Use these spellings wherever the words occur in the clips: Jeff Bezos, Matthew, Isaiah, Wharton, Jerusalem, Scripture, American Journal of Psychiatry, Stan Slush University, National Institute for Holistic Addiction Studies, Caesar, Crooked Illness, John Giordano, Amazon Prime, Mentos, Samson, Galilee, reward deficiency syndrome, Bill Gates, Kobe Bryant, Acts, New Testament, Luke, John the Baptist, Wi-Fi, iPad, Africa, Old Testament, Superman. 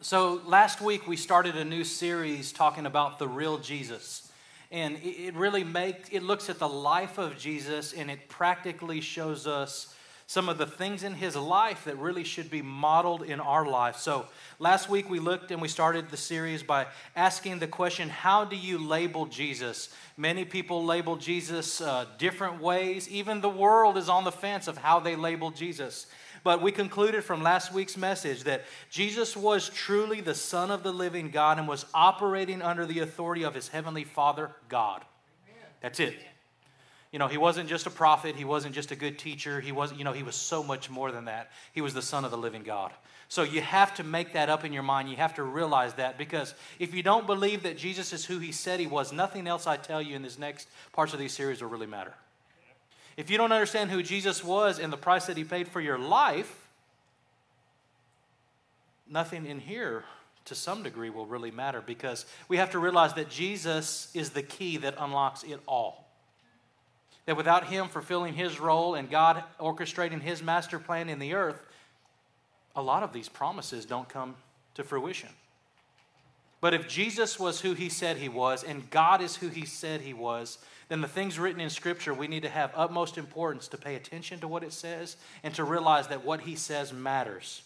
So last week we started a new series talking about the real Jesus, and it looks at the life of Jesus, and it practically shows us some of the things in his life that really should be modeled in our life. So last week we looked and we started the series by asking the question, how do you label Jesus? Many people label Jesus different ways. Even the world is on the fence of how they label Jesus. But we concluded from last week's message that Jesus was truly the Son of the living God and was operating under the authority of his heavenly Father, God. Amen. That's it. Amen. You know, he wasn't just a prophet. He wasn't just a good teacher. He was so much more than that. He was the Son of the living God. So you have to make that up in your mind. You have to realize that, because if you don't believe that Jesus is who he said he was, nothing else I tell you in these next parts of these series will really matter. If you don't understand who Jesus was and the price that he paid for your life, nothing in here to some degree will really matter, because we have to realize that Jesus is the key that unlocks it all. That without him fulfilling his role and God orchestrating his master plan in the earth, a lot of these promises don't come to fruition. But if Jesus was who he said he was and God is who he said he was, then the things written in Scripture, we need to have utmost importance to pay attention to what it says and to realize that what he says matters.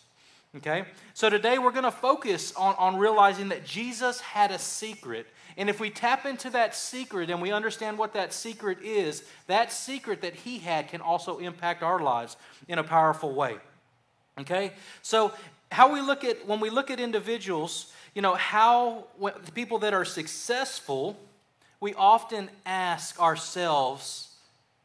Okay? So today we're going to focus on realizing that Jesus had a secret. And if we tap into that secret and we understand what that secret is, that secret that he had can also impact our lives in a powerful way. Okay? So when we look at individuals, you know, the people that are successful, we often ask ourselves,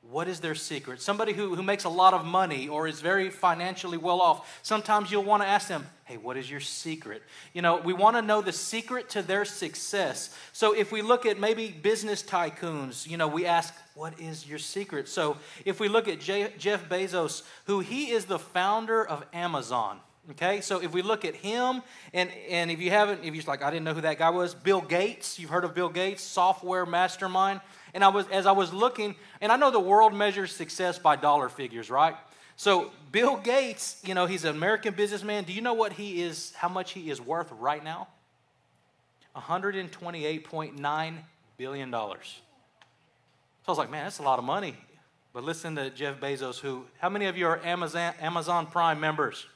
what is their secret? Somebody who makes a lot of money or is very financially well off, sometimes you'll want to ask them, hey, what is your secret? You know, we want to know the secret to their success. So if we look at maybe business tycoons, you know, we ask, what is your secret? So if we look at Jeff Bezos, who he is the founder of Amazon. Okay, so if we look at him, and if you're like, I didn't know who that guy was, Bill Gates, you've heard of Bill Gates, software mastermind. And I was looking, and I know the world measures success by dollar figures, right? So Bill Gates, you know, he's an American businessman. Do you know how much he is worth right now? $128.9 billion. So I was like, man, that's a lot of money. But listen to Jeff Bezos, how many of you are Amazon Prime members?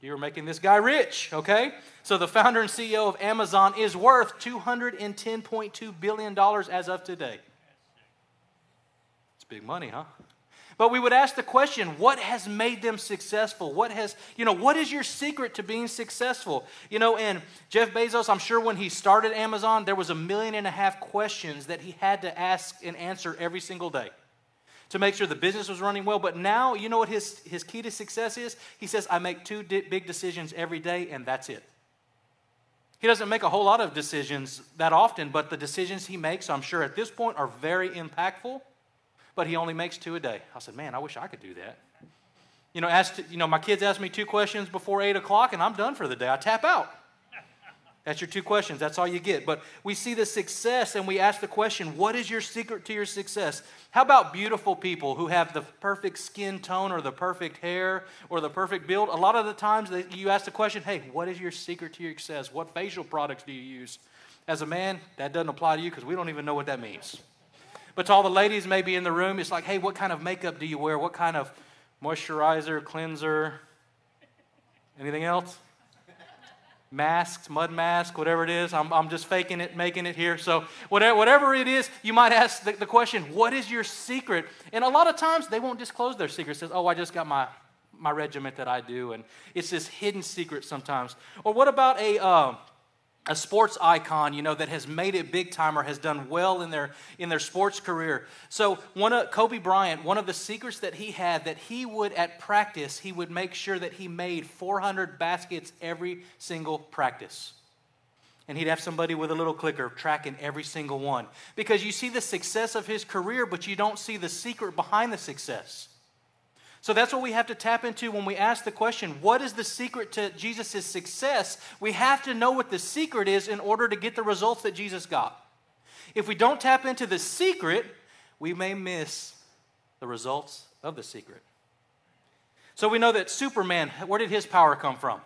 You were making this guy rich, okay? So the founder and CEO of Amazon is worth $210.2 billion as of today. It's big money, huh? But we would ask the question, what has made them successful? What is your secret to being successful? You know, and Jeff Bezos, I'm sure when he started Amazon, there was 1.5 million questions that he had to ask and answer every single day to make sure the business was running well. But now, you know what his key to success is? He says, I make two big decisions every day, and that's it. He doesn't make a whole lot of decisions that often, but the decisions he makes, I'm sure at this point, are very impactful, but he only makes two a day. I said, man, I wish I could do that. You know, my kids ask me two questions before 8 o'clock, and I'm done for the day. I tap out. That's your two questions. That's all you get. But we see the success and we ask the question, what is your secret to your success? How about beautiful people who have the perfect skin tone or the perfect hair or the perfect build? A lot of the times you ask the question, hey, what is your secret to your success? What facial products do you use? As a man, that doesn't apply to you because we don't even know what that means. But to all the ladies maybe in the room, it's like, hey, what kind of makeup do you wear? What kind of moisturizer, cleanser, anything else? Masks, mud mask, whatever it is. I'm just faking it, making it here. So whatever it is, you might ask the question, what is your secret? And a lot of times they won't disclose their secret. It says, oh, I just got my regiment that I do. And it's this hidden secret sometimes. Or what about a sports icon, you know, that has made it big time or has done well in their sports career? So Kobe Bryant, one of the secrets that he had, that he would at practice, he would make sure that he made 400 baskets every single practice. And he'd have somebody with a little clicker tracking every single one. Because you see the success of his career, but you don't see the secret behind the success. So that's what we have to tap into when we ask the question, what is the secret to Jesus' success? We have to know what the secret is in order to get the results that Jesus got. If we don't tap into the secret, we may miss the results of the secret. So we know that Superman, where did his power come from?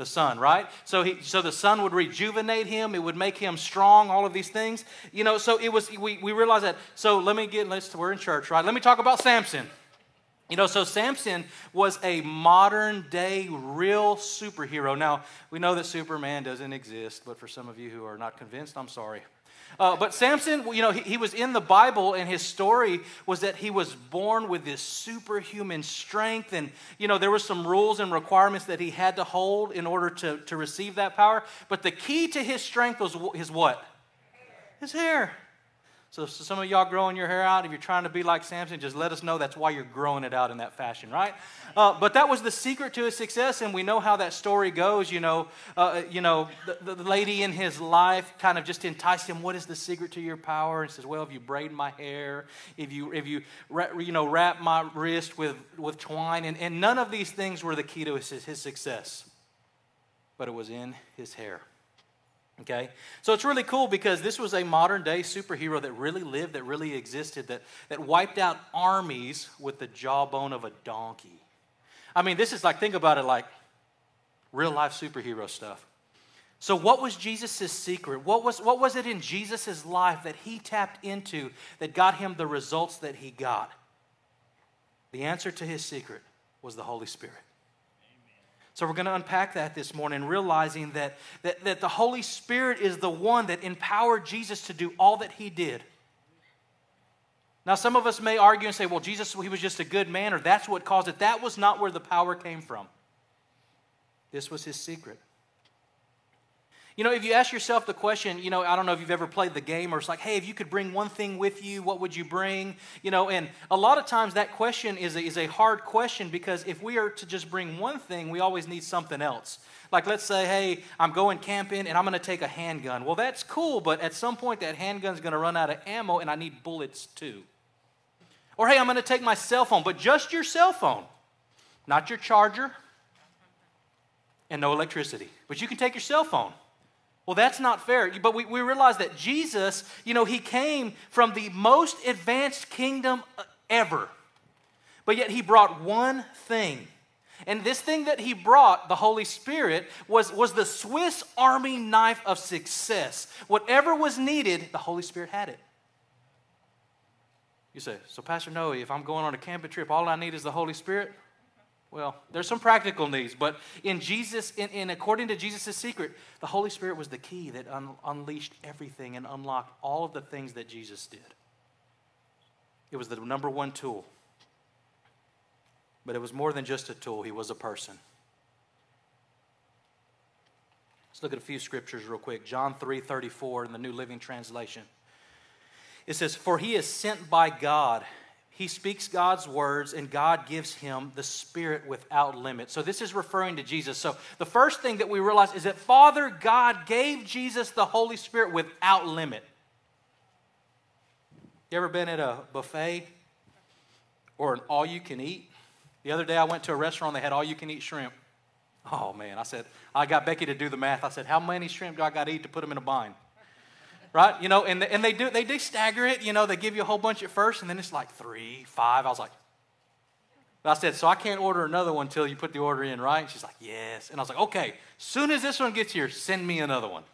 The sun, right? So the sun would rejuvenate him. It would make him strong, all of these things. You know, so it was, we realized that. So we're in church, right? Let me talk about Samson. You know, so Samson was a modern day real superhero. Now, we know that Superman doesn't exist, but for some of you who are not convinced, I'm sorry. But Samson, you know, he was in the Bible, and his story was that he was born with this superhuman strength, and, you know, there were some rules and requirements that he had to hold in order to receive that power, but the key to his strength was his what? His hair. So some of y'all growing your hair out, if you're trying to be like Samson, just let us know that's why you're growing it out in that fashion, right? But that was the secret to his success, and we know how that story goes. The lady in his life kind of just enticed him. What is the secret to your power? And says, well, if you braid my hair, if you wrap my wrist with twine, and none of these things were the key to his success, but it was in his hair. Okay, so it's really cool because this was a modern day superhero that really lived, that really existed, that wiped out armies with the jawbone of a donkey. I mean, this is like, think about it, like real life superhero stuff. So what was Jesus' secret? What was it in Jesus' life that he tapped into that got him the results that he got? The answer to his secret was the Holy Spirit. So we're going to unpack that this morning, realizing that the Holy Spirit is the one that empowered Jesus to do all that he did. Now, some of us may argue and say, well, Jesus, he was just a good man, or that's what caused it. That was not where the power came from. This was his secret. You know, if you ask yourself the question, you know, I don't know if you've ever played the game, or it's like, hey, if you could bring one thing with you, what would you bring? You know, and a lot of times that question is a hard question, because if we are to just bring one thing, we always need something else. Like, let's say, hey, I'm going camping and I'm going to take a handgun. Well, that's cool, but at some point that handgun's going to run out of ammo and I need bullets too. Or, hey, I'm going to take my cell phone, but just your cell phone, not your charger and no electricity. But you can take your cell phone. Well, that's not fair, but we realize that Jesus, you know, he came from the most advanced kingdom ever, but yet he brought one thing, and this thing that he brought, the Holy Spirit, was the Swiss Army knife of success. Whatever was needed, the Holy Spirit had it. You say, so Pastor Noe, if I'm going on a camping trip, all I need is the Holy Spirit? Well, there's some practical needs, but according to Jesus' secret, the Holy Spirit was the key that unleashed everything and unlocked all of the things that Jesus did. It was the number one tool. But it was more than just a tool. He was a person. Let's look at a few scriptures real quick. John 3:34 in the New Living Translation. It says, "For he is sent by God. He speaks God's words, and God gives him the Spirit without limit." So this is referring to Jesus. So the first thing that we realize is that Father God gave Jesus the Holy Spirit without limit. You ever been at a buffet or an all-you-can-eat? The other day I went to a restaurant, they had all-you-can-eat shrimp. Oh, man, I got Becky to do the math. I said, how many shrimp do I got to eat to put them in a bind? Right? You know, and they do stagger it. You know, they give you a whole bunch at first, and then it's like 3, 5. I said, so I can't order another one until you put the order in, right? And she's like, yes. And I was like, okay, soon as this one gets here, send me another one.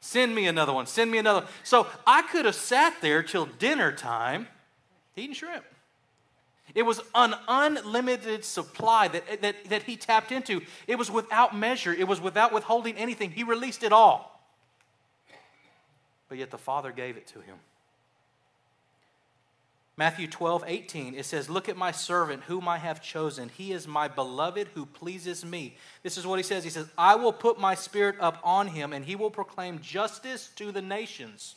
Send me another one. Send me another one. So I could have sat there till dinner time eating shrimp. It was an unlimited supply that he tapped into. It was without measure. It was without withholding anything. He released it all. But yet the Father gave it to him. Matthew 12:18, it says, "Look at my servant whom I have chosen. He is my beloved who pleases me." This is what he says. He says, "I will put my Spirit up on him, and he will proclaim justice to the nations."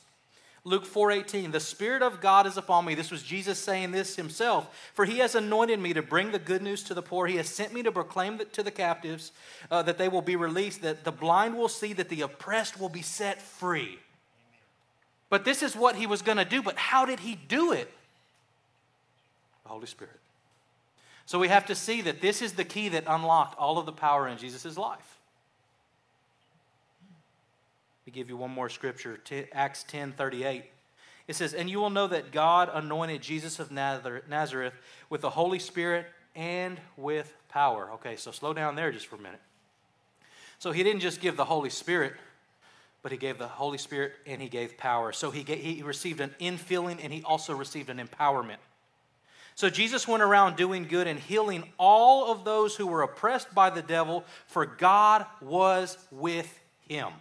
Luke 4:18, "The Spirit of God is upon me." This was Jesus saying this himself. "For he has anointed me to bring the good news to the poor. He has sent me to proclaim to the captives that they will be released, that the blind will see, that the oppressed will be set free." But this is what he was going to do. But how did he do it? The Holy Spirit. So we have to see that this is the key that unlocked all of the power in Jesus' life. Let me give you one more scripture, Acts 10:38. It says, "And you will know that God anointed Jesus of Nazareth with the Holy Spirit and with power." Okay, so slow down there just for a minute. So he didn't just give the Holy Spirit, but he gave the Holy Spirit and he gave power. So he received an infilling and he also received an empowerment. So Jesus went around doing good and healing all of those who were oppressed by the devil, for God was with him. Amen.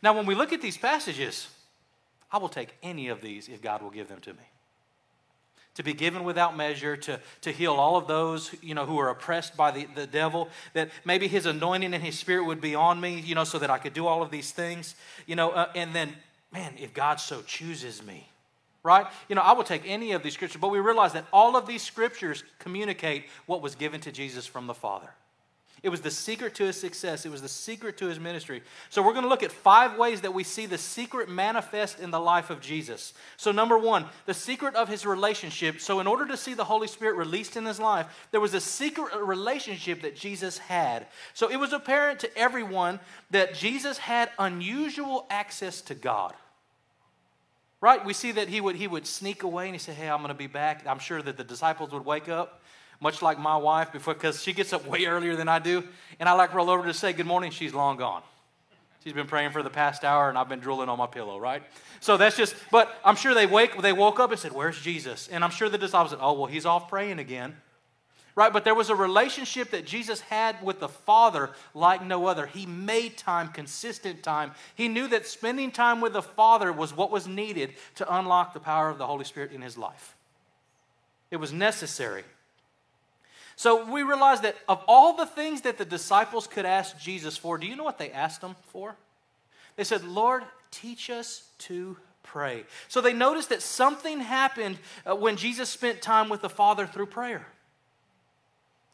Now, when we look at these passages, I will take any of these if God will give them to me. To be given without measure, to heal all of those, who are oppressed by the devil, that maybe his anointing and his spirit would be on me, so that I could do all of these things, and then, man, if God so chooses me, right? I will take any of these scriptures, but we realize that all of these scriptures communicate what was given to Jesus from the Father. It was the secret to his success. It was the secret to his ministry. So we're going to look at 5 ways that we see the secret manifest in the life of Jesus. So number 1, the secret of his relationship. So in order to see the Holy Spirit released in his life, there was a secret relationship that Jesus had. So it was apparent to everyone that Jesus had unusual access to God. Right? We see that he would sneak away and he said, hey, I'm going to be back. I'm sure that the disciples would wake up. Much like my wife, because she gets up way earlier than I do, and I like roll over to say good morning, she's long gone. She's been praying for the past hour, and I've been drooling on my pillow, right? So that's just, but I'm sure they woke up and said, where's Jesus? And I'm sure the disciples said, oh, well, he's off praying again, right? But there was a relationship that Jesus had with the Father like no other. He made time, consistent time. He knew that spending time with the Father was what was needed to unlock the power of the Holy Spirit in his life. It was necessary. So we realize that of all the things that the disciples could ask Jesus for, do you know what they asked him for? They said, Lord, teach us to pray. So they noticed that something happened when Jesus spent time with the Father through prayer.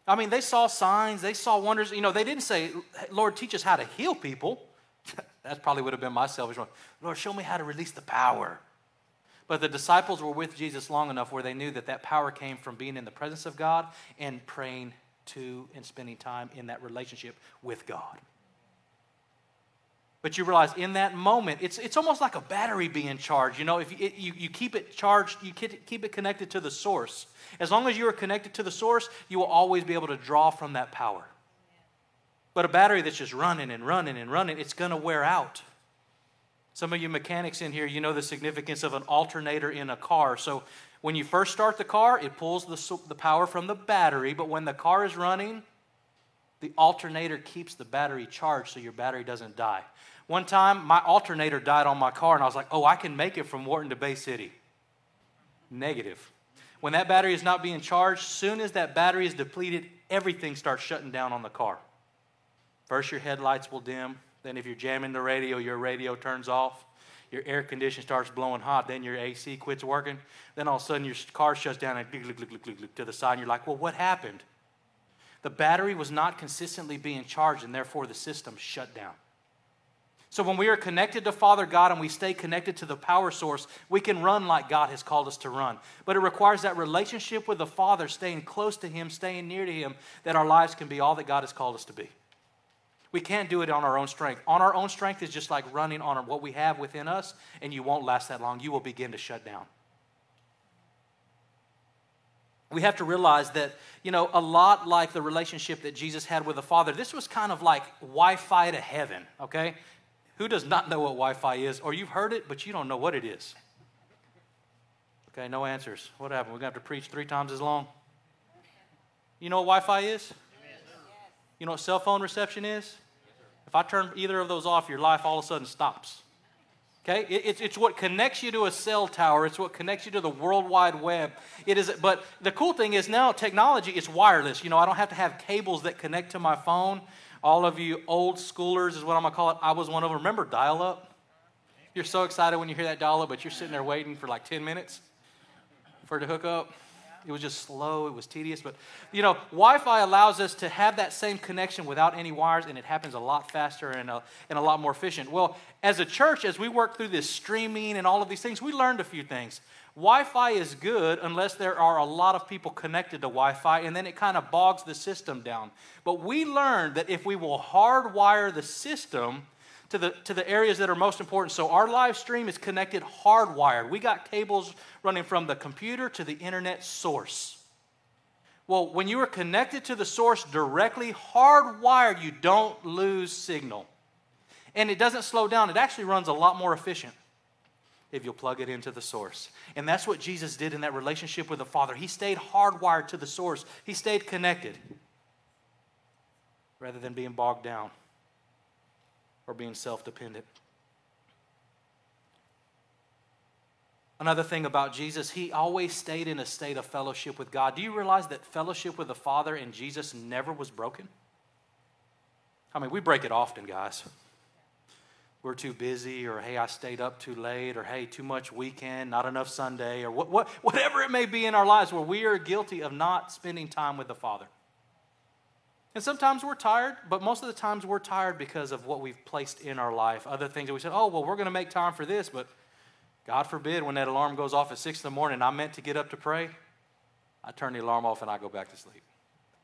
I mean, they saw signs, they saw wonders. They didn't say, Lord, teach us how to heal people. That probably would have been my selfish one. Lord, show me how to release the power. But the disciples were with Jesus long enough where they knew that power came from being in the presence of God and praying to and spending time in that relationship with God. But you realize in that moment, it's almost like a battery being charged. If you keep it charged, you keep it connected to the source. As long as you are connected to the source, you will always be able to draw from that power. But a battery that's just running and running and running, it's going to wear out. Some of you mechanics in here, you know the significance of an alternator in a car. So when you first start the car, it pulls the power from the battery. But when the car is running, the alternator keeps the battery charged so your battery doesn't die. One time, my alternator died on my car, and I was like, oh, I can make it from Wharton to Bay City. Negative. When that battery is not being charged, soon as that battery is depleted, everything starts shutting down on the car. First, your headlights will dim. Then if you're jamming the radio, your radio turns off. Your air conditioner starts blowing hot. Then your AC quits working. Then all of a sudden your car shuts down and to the side. And you're like, well, what happened? The battery was not consistently being charged, and therefore the system shut down. So when we are connected to Father God and we stay connected to the power source, we can run like God has called us to run. But it requires that relationship with the Father, staying close to Him, staying near to Him, that our lives can be all that God has called us to be. We can't do it on our own strength. On our own strength is just like running on what we have within us, and you won't last that long. You will begin to shut down. We have to realize that, a lot like the relationship that Jesus had with the Father, this was kind of like Wi-Fi to heaven, okay? Who does not know what Wi-Fi is? Or you've heard it, but you don't know what it is. Okay, no answers. What happened? We're going to have to preach 3 times as long? You know what Wi-Fi is? You know what cell phone reception is? Yes, if I turn either of those off, your life all of a sudden stops. Okay? It's what connects you to a cell tower. It's what connects you to the World Wide Web. But the cool thing is now technology is wireless. I don't have to have cables that connect to my phone. All of you old schoolers is what I'm going to call it. I was one of them. Remember dial-up? You're so excited when you hear that dial-up, but you're sitting there waiting for like 10 minutes for it to hook up. It was just slow. It was tedious. But, Wi-Fi allows us to have that same connection without any wires, and it happens a lot faster and a lot more efficient. Well, as a church, as we work through this streaming and all of these things, we learned a few things. Wi-Fi is good unless there are a lot of people connected to Wi-Fi, and then it kind of bogs the system down. But we learned that if we will hardwire the system to the areas that are most important. So our live stream is connected hardwired. We got cables running from the computer to the internet source. Well, when you are connected to the source directly, hardwired, you don't lose signal. And it doesn't slow down. It actually runs a lot more efficient if you'll plug it into the source. And that's what Jesus did in that relationship with the Father. He stayed hardwired to the source. He stayed connected rather than being bogged down or being self-dependent. Another thing about Jesus, he always stayed in a state of fellowship with God. Do you realize that fellowship with the Father and Jesus never was broken? I mean, we break it often, guys. We're too busy, or hey, I stayed up too late, or hey, too much weekend, not enough Sunday, or whatever it may be in our lives where we are guilty of not spending time with the Father. And sometimes we're tired, but most of the times we're tired because of what we've placed in our life. Other things that we said, oh, well, we're going to make time for this, but God forbid when that alarm goes off at 6 in the morning, I meant to get up to pray, I turn the alarm off and I go back to sleep.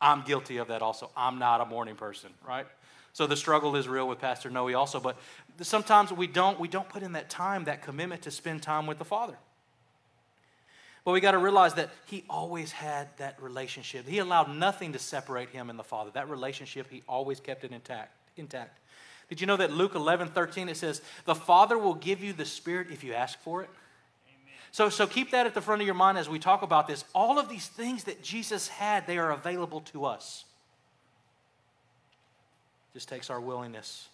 I'm guilty of that also. I'm not a morning person, right? So the struggle is real with Pastor Noe also, but sometimes we don't put in that time, that commitment to spend time with the Father. But we got to realize that he always had that relationship. He allowed nothing to separate him and the Father. That relationship, he always kept it intact. Did you know that Luke 11:13, it says, the Father will give you the Spirit if you ask for it? Amen. So keep that at the front of your mind as we talk about this. All of these things that Jesus had, they are available to us. It just takes our willingness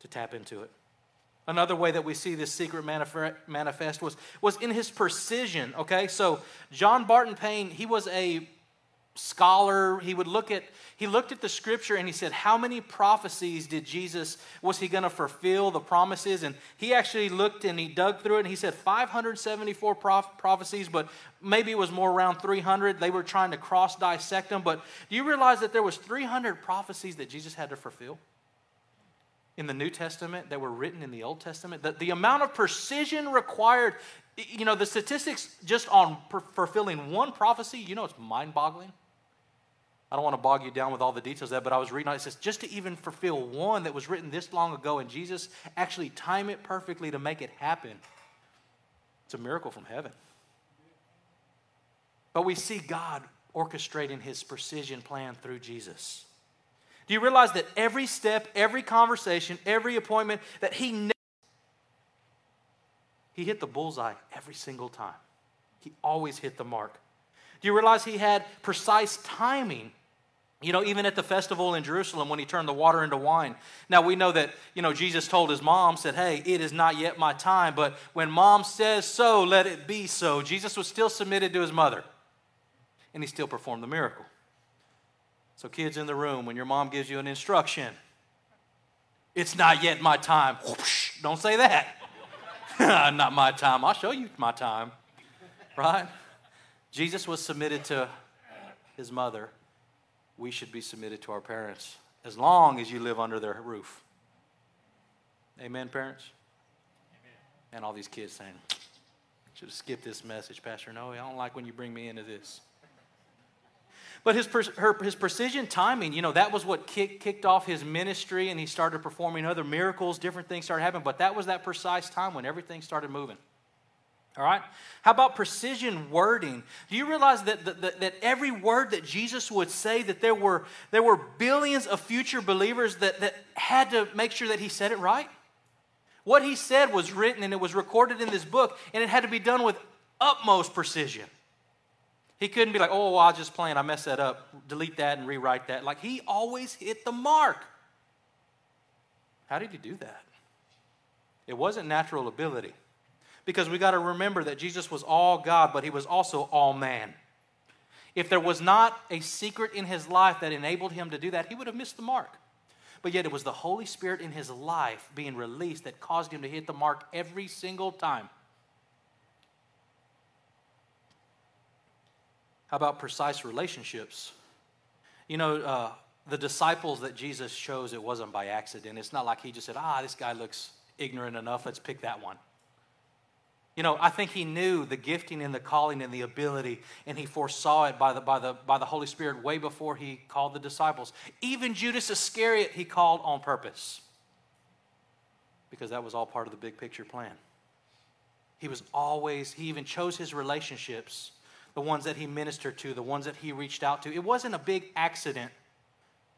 to tap into it. Another way that we see this secret manifest was in his precision, okay? So John Barton Payne, he was a scholar. He looked at the Scripture and he said, how many prophecies was he going to fulfill the promises? And he actually looked and he dug through it and he said 574 prophecies, but maybe it was more around 300. They were trying to cross-dissect them, but do you realize that there was 300 prophecies that Jesus had to fulfill in the New Testament that were written in the Old Testament? The amount of precision required, you know, the statistics just on fulfilling one prophecy, you know, it's mind-boggling. I don't want to bog you down with all the details of that, but I was reading, it says just to even fulfill one that was written this long ago, and Jesus actually timed it perfectly to make it happen. It's a miracle from heaven. But we see God orchestrating his precision plan through Jesus. Do you realize that every step, every conversation, every appointment, that he hit the bullseye every single time. He always hit the mark. Do you realize he had precise timing? You know, even at the festival in Jerusalem when he turned the water into wine. Now we know that, you know, Jesus told his mom, said, hey, it is not yet my time. But when mom says so, let it be so. Jesus was still submitted to his mother. And he still performed the miracle. So kids in the room, when your mom gives you an instruction, it's not yet my time. Whoosh, don't say that. Not my time. I'll show you my time. Right? Jesus was submitted to his mother. We should be submitted to our parents as long as you live under their roof. Amen, parents? Amen. And all these kids saying, should have skipped this message, Pastor Noe. I don't like when you bring me into this. But his precision timing, you know, that was what kicked off his ministry, and he started performing other miracles. Different things started happening, but that was that precise time when everything started moving. All right? How about precision wording? Do you realize that every word that Jesus would say, that there were billions of future believers that had to make sure that he said it right? What he said was written, and it was recorded in this book, and it had to be done with utmost precision. He couldn't be like, oh, well, I was just playing. I messed that up. Delete that and rewrite that. Like, he always hit the mark. How did he do that? It wasn't natural ability. Because we got to remember that Jesus was all God, but he was also all man. If there was not a secret in his life that enabled him to do that, he would have missed the mark. But yet it was the Holy Spirit in his life being released that caused him to hit the mark every single time. How about precise relationships? You know, the disciples that Jesus chose, it wasn't by accident. It's not like he just said, this guy looks ignorant enough, let's pick that one. You know, I think he knew the gifting and the calling and the ability, and he foresaw it by the Holy Spirit way before he called the disciples. Even Judas Iscariot he called on purpose because that was all part of the big picture plan. He even chose his relationships. the ones that he ministered to, the ones that he reached out to. It wasn't a big accident.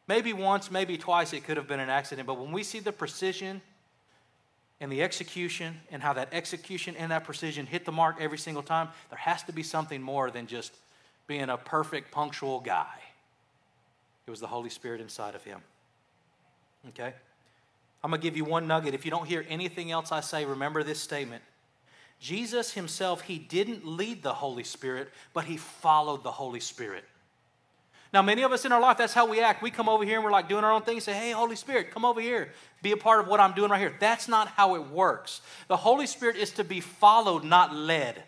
Maybe once, maybe twice it could have been an accident, but when we see the precision and the execution and how that execution and that precision hit the mark every single time, there has to be something more than just being a perfect, punctual guy. It was the Holy Spirit inside of him. Okay? I'm going to give you one nugget. If you don't hear anything else I say, remember this statement. Jesus himself, he didn't lead the Holy Spirit, but he followed the Holy Spirit. Now, many of us in our life, that's how we act. We come over here and we're like doing our own thing. Say, hey, Holy Spirit, come over here. Be a part of what I'm doing right here. That's not how it works. The Holy Spirit is to be followed, not led. Amen.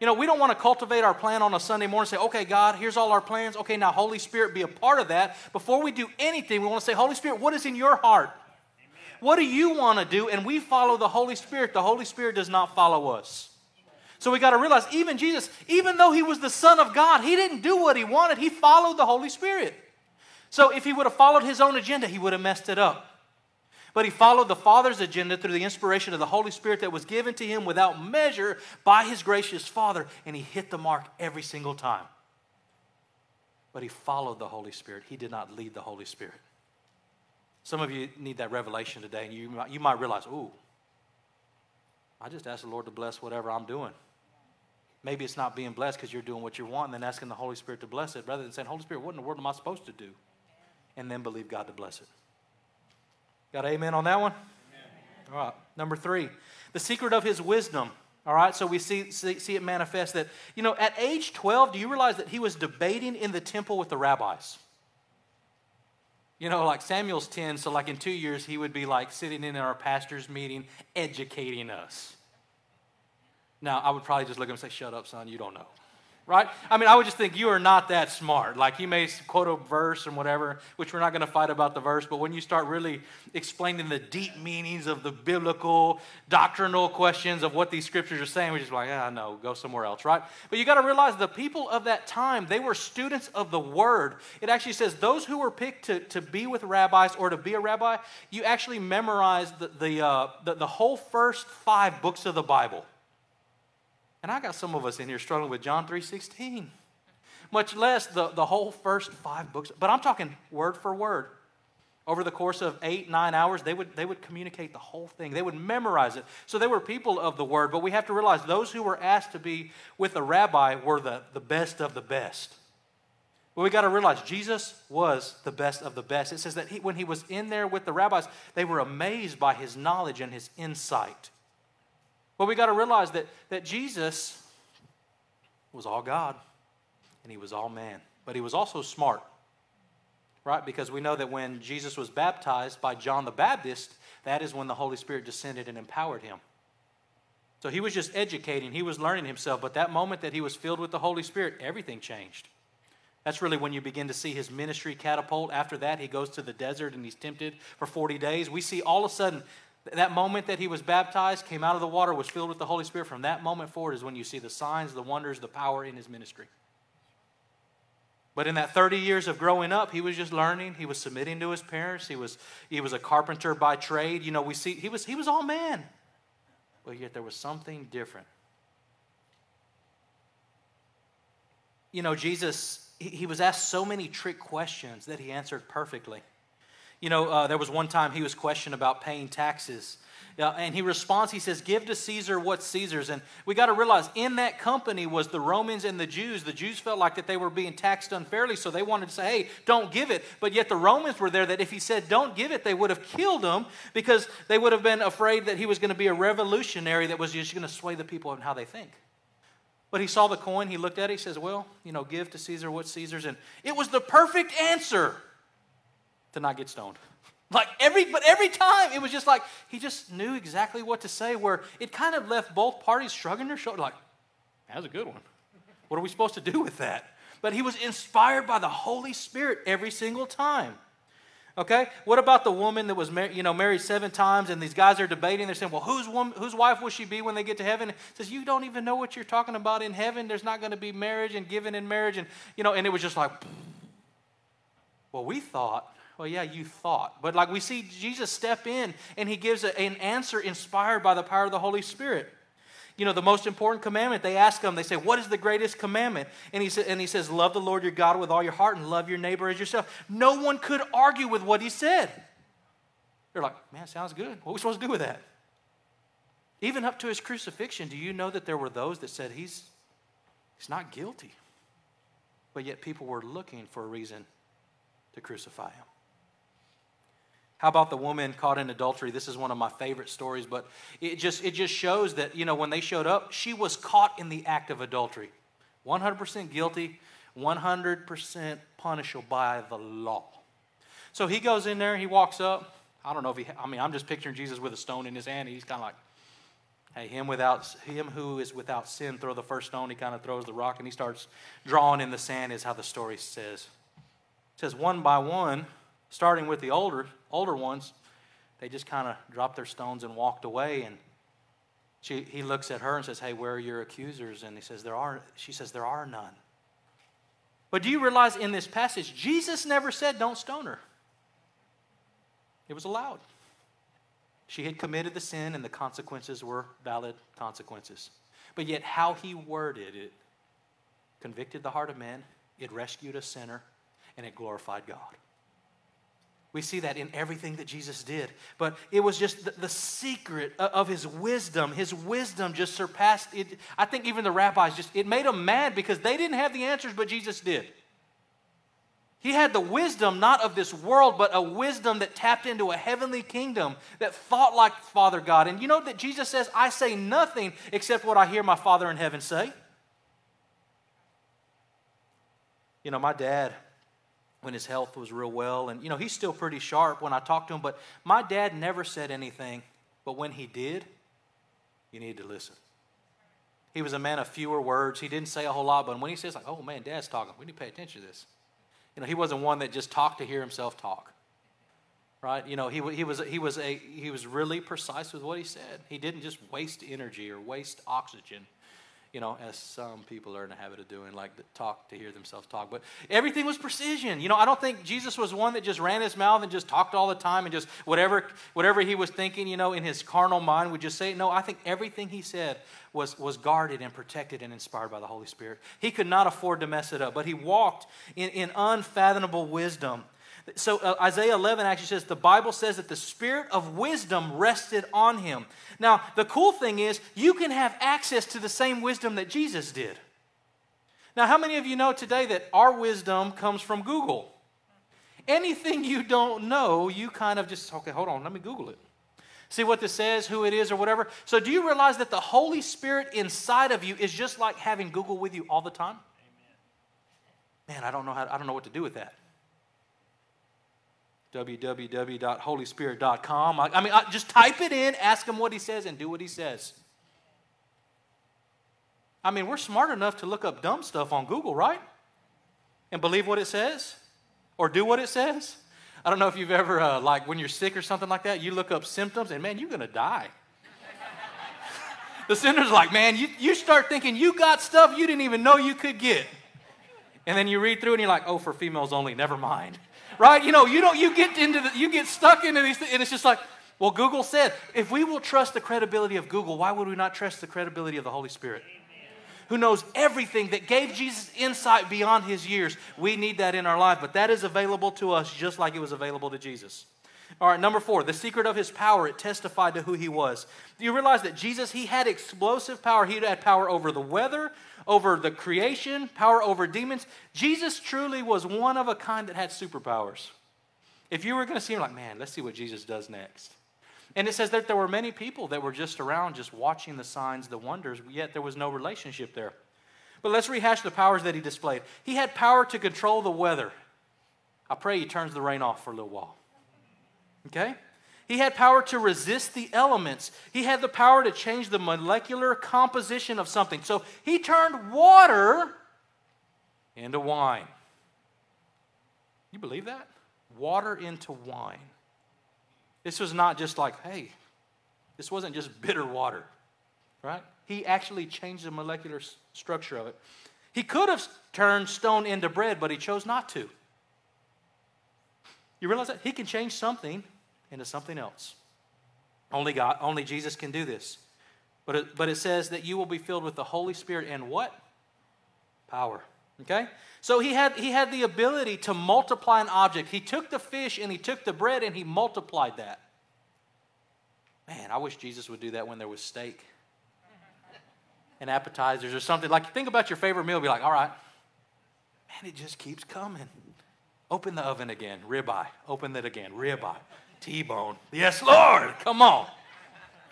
You know, we don't want to cultivate our plan on a Sunday morning and say, okay, God, here's all our plans. Okay, now, Holy Spirit, be a part of that. Before we do anything, we want to say, Holy Spirit, what is in your heart? Amen. What do you want to do? And we follow the Holy Spirit. The Holy Spirit does not follow us. So we got to realize even Jesus, even though he was the Son of God, he didn't do what he wanted. He followed the Holy Spirit. So if he would have followed his own agenda, he would have messed it up. But he followed the Father's agenda through the inspiration of the Holy Spirit that was given to him without measure by his gracious Father, and he hit the mark every single time. But he followed the Holy Spirit. He did not lead the Holy Spirit. Some of you need that revelation today, and you might realize, ooh, I just asked the Lord to bless whatever I'm doing. Maybe it's not being blessed because you're doing what you want and then asking the Holy Spirit to bless it rather than saying, Holy Spirit, what in the world am I supposed to do? And then believe God to bless it. Got an amen on that one? Amen. All right. Number 3, the secret of his wisdom. All right. So we see it manifest that, you know, at age 12, do you realize that he was debating in the temple with the rabbis? You know, like Samuel's 10, so like in 2 years, he would be like sitting in our pastor's meeting, educating us. Now, I would probably just look at him and say, shut up, son, you don't know, right? I mean, I would just think you are not that smart. Like he may quote a verse and whatever, which we're not going to fight about the verse, but when you start really explaining the deep meanings of the biblical doctrinal questions of what these scriptures are saying, we're just like, ah, no, go somewhere else, right? But you got to realize the people of that time, they were students of the word. It actually says those who were picked to be with rabbis or to be a rabbi, you actually memorized the whole first 5 books of the Bible. And I got some of us in here struggling with John 3:16, much less the whole first 5 books. But I'm talking word for word. Over the course of 8-9 hours, they would communicate the whole thing. They would memorize it. So they were people of the word. But we have to realize those who were asked to be with a rabbi were the best of the best. But we got to realize Jesus was the best of the best. It says that when he was in there with the rabbis, they were amazed by his knowledge and his insight. But we got to realize that Jesus was all God and he was all man. But he was also smart, right? Because we know that when Jesus was baptized by John the Baptist, that is when the Holy Spirit descended and empowered him. So he was just educating. He was learning himself. But that moment that he was filled with the Holy Spirit, everything changed. That's really when you begin to see his ministry catapult. After that, he goes to the desert and he's tempted for 40 days. We see all of a sudden, that moment that he was baptized, came out of the water, was filled with the Holy Spirit. From that moment forward is when you see the signs, the wonders, the power in his ministry. But in that 30 years of growing up, he was just learning. He was submitting to his parents. He was a carpenter by trade. You know, we see he was all man. But yet there was something different. You know, Jesus, he was asked so many trick questions that he answered perfectly. You know, there was one time he was questioned about paying taxes. And he responds, he says, give to Caesar what's Caesar's. And we got to realize in that company was the Romans and the Jews. The Jews felt like that they were being taxed unfairly, so they wanted to say, hey, don't give it. But yet the Romans were there that if he said don't give it, they would have killed him because they would have been afraid that he was going to be a revolutionary that was just going to sway the people in how they think. But he saw the coin, he looked at it, he says, well, you know, give to Caesar what's Caesar's. And it was the perfect answer to not get stoned. Like every time it was just like he just knew exactly what to say, where it kind of left both parties shrugging their shoulders like, that was a good one. What are we supposed to do with that? But he was inspired by the Holy Spirit every single time. Okay? What about the woman that was married 7 times and these guys are debating, they're saying, well, whose wife will she be when they get to heaven? It says, you don't even know what you're talking about in heaven. There's not going to be marriage and giving in marriage, and you know, and it was just like, well, we thought. Well, yeah, you thought. But like we see Jesus step in and he gives an answer inspired by the power of the Holy Spirit. you know, the most important commandment. They ask him, they say, what is the greatest commandment? And he says, love the Lord your God with all your heart and love your neighbor as yourself. No one could argue with what he said. They're like, man, sounds good. What are we supposed to do with that? Even up to his crucifixion, do you know that there were those that said he's not guilty? But yet people were looking for a reason to crucify him. How about the woman caught in adultery? This is one of my favorite stories, but it just shows that, you know, when they showed up, she was caught in the act of adultery. 100% guilty, 100% punishable by the law. So he goes in there, he walks up. I don't know if I'm just picturing Jesus with a stone in his hand. He's kind of like, hey, him who is without sin, throw the first stone. He kind of throws the rock and he starts drawing in the sand is how the story says. It says one by one, starting with the older ones, they just kind of dropped their stones and walked away. And he looks at her and says, hey, where are your accusers? And she says, there are none. But do you realize in this passage, Jesus never said, don't stone her. It was allowed. She had committed the sin and the consequences were valid consequences. But yet how he worded it convicted the heart of man, it rescued a sinner, and it glorified God. We see that in everything that Jesus did. But it was just the secret of his wisdom. His wisdom just surpassed it. I think even the rabbis it made them mad because they didn't have the answers, but Jesus did. He had the wisdom not of this world, but a wisdom that tapped into a heavenly kingdom that thought like Father God. And you know that Jesus says, I say nothing except what I hear my Father in heaven say. You know, my dad, when his health was real well, and, you know, he's still pretty sharp when I talk to him, but my dad never said anything, but when he did, you need to listen. He was a man of fewer words. He didn't say a whole lot, but when he says, like, oh, man, Dad's talking, we need to pay attention to this. You know, he wasn't one that just talked to hear himself talk, right? You know, he was really precise with what he said. He didn't just waste energy or waste oxygen, you know, as some people are in the habit of doing, like to talk to hear themselves talk. But everything was precision. You know, I don't think Jesus was one that just ran his mouth and just talked all the time and just whatever he was thinking, you know, in his carnal mind would just say it. No, I think everything he said was guarded and protected and inspired by the Holy Spirit. He could not afford to mess it up, but he walked in unfathomable wisdom. So Isaiah 11 actually says, the Bible says that the spirit of wisdom rested on him. Now, the cool thing is you can have access to the same wisdom that Jesus did. Now, how many of you know today that our wisdom comes from Google? Anything you don't know, you kind of just, okay, hold on, let me Google it. See what this says, who it is, or whatever. So do you realize that the Holy Spirit inside of you is just like having Google with you all the time? Amen. Man, I don't know what to do with that. www.holyspirit.com. I just type it in, ask him what he says, and do what he says. I mean, we're smart enough to look up dumb stuff on Google, right? And believe what it says, or do what it says. I don't know if you've ever, like when you're sick or something like that, you look up symptoms, and man, you're going to die. The sinner's like, man, you start thinking you got stuff you didn't even know you could get. And then you read through, and you're like, oh, for females only, never mind. Right? You know, you get stuck into these things, and it's just like, well, Google said, if we will trust the credibility of Google, why would we not trust the credibility of the Holy Spirit? Amen. Who knows everything, that gave Jesus insight beyond his years. We need that in our life, but that is available to us just like it was available to Jesus. All right, number 4, the secret of his power, it testified to who he was. Do you realize that Jesus, he had explosive power. He had power over the weather, over the creation, power over demons. Jesus truly was one of a kind that had superpowers. If you were going to see him, like, man, let's see what Jesus does next. And it says that there were many people that were just around, just watching the signs, the wonders, yet there was no relationship there. But let's rehash the powers that he displayed. He had power to control the weather. I pray he turns the rain off for a little while. Okay? He had power to resist the elements. He had the power to change the molecular composition of something. So he turned water into wine. You believe that? Water into wine. This was not just like, hey, this wasn't just bitter water, right? He actually changed the molecular structure of it. He could have turned stone into bread, but he chose not to. You realize that? He can change something into something else. Only God, only Jesus can do this. But it says that you will be filled with the Holy Spirit and what? Power. Okay? So he had the ability to multiply an object. He took the fish and he took the bread and he multiplied that. Man, I wish Jesus would do that when there was steak and appetizers or something. Like, think about your favorite meal and be like, all right, man, it just keeps coming. Open the oven again, ribeye. Open it again, ribeye. T-bone. Yes, Lord, come on.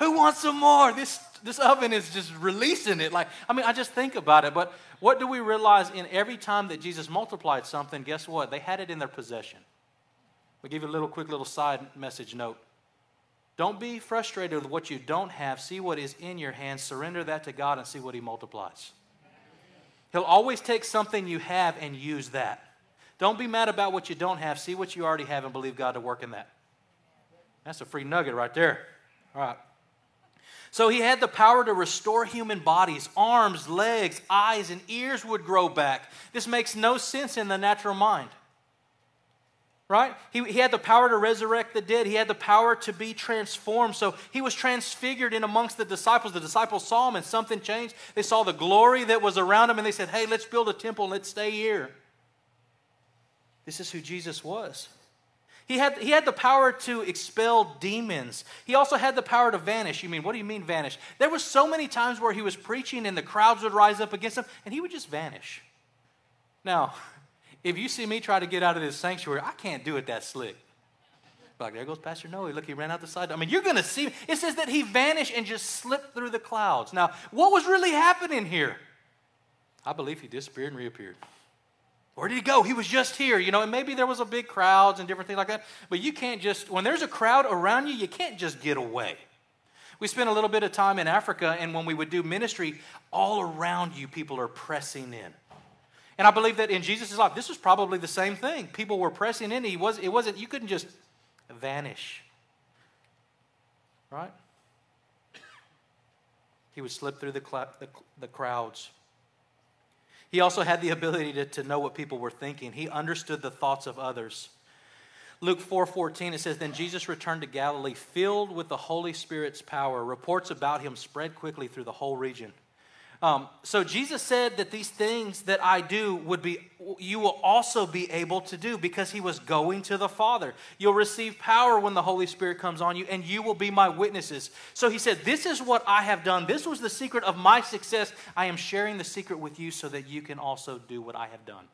Who wants some more? This oven is just releasing it. Like, I mean, I just think about it. But what do we realize in every time that Jesus multiplied something, guess what? They had it in their possession. We'll give you a quick little side message note. Don't be frustrated with what you don't have. See what is in your hands. Surrender that to God and see what He multiplies. He'll always take something you have and use that. Don't be mad about what you don't have. See what you already have and believe God to work in that. That's a free nugget right there. All right. So He had the power to restore human bodies. Arms, legs, eyes, and ears would grow back. This makes no sense in the natural mind. Right? He had the power to resurrect the dead. He had the power to be transformed. So He was transfigured in amongst the disciples. The disciples saw Him and something changed. They saw the glory that was around Him and they said, hey, let's build a temple and let's stay here. This is who Jesus was. He had the power to expel demons. He also had the power to vanish. You mean, what do you mean vanish? There were so many times where He was preaching and the crowds would rise up against Him and He would just vanish. Now, if you see me try to get out of this sanctuary, I can't do it that slick. Like, there goes Pastor Noe. Look, he ran out the side. I mean, you're going to see. It says that He vanished and just slipped through the clouds. Now, what was really happening here? I believe He disappeared and reappeared. Where did He go? He was just here, you know, and maybe there was a big crowd and different things like that. But you can't just, when there's a crowd around you, you can't just get away. We spent a little bit of time in Africa, and when we would do ministry, all around you, people are pressing in. And I believe that in Jesus' life, this was probably the same thing. People were pressing in. It wasn't, you couldn't just vanish. Right? He would slip through the crowds. He also had the ability to know what people were thinking. He understood the thoughts of others. Luke 4:14, it says, then Jesus returned to Galilee, filled with the Holy Spirit's power. Reports about Him spread quickly through the whole region. So Jesus said that these things that I do you will also be able to do because He was going to the Father. You'll receive power when the Holy Spirit comes on you and you will be my witnesses. So He said, this is what I have done. This was the secret of my success. I am sharing the secret with you so that you can also do what I have done.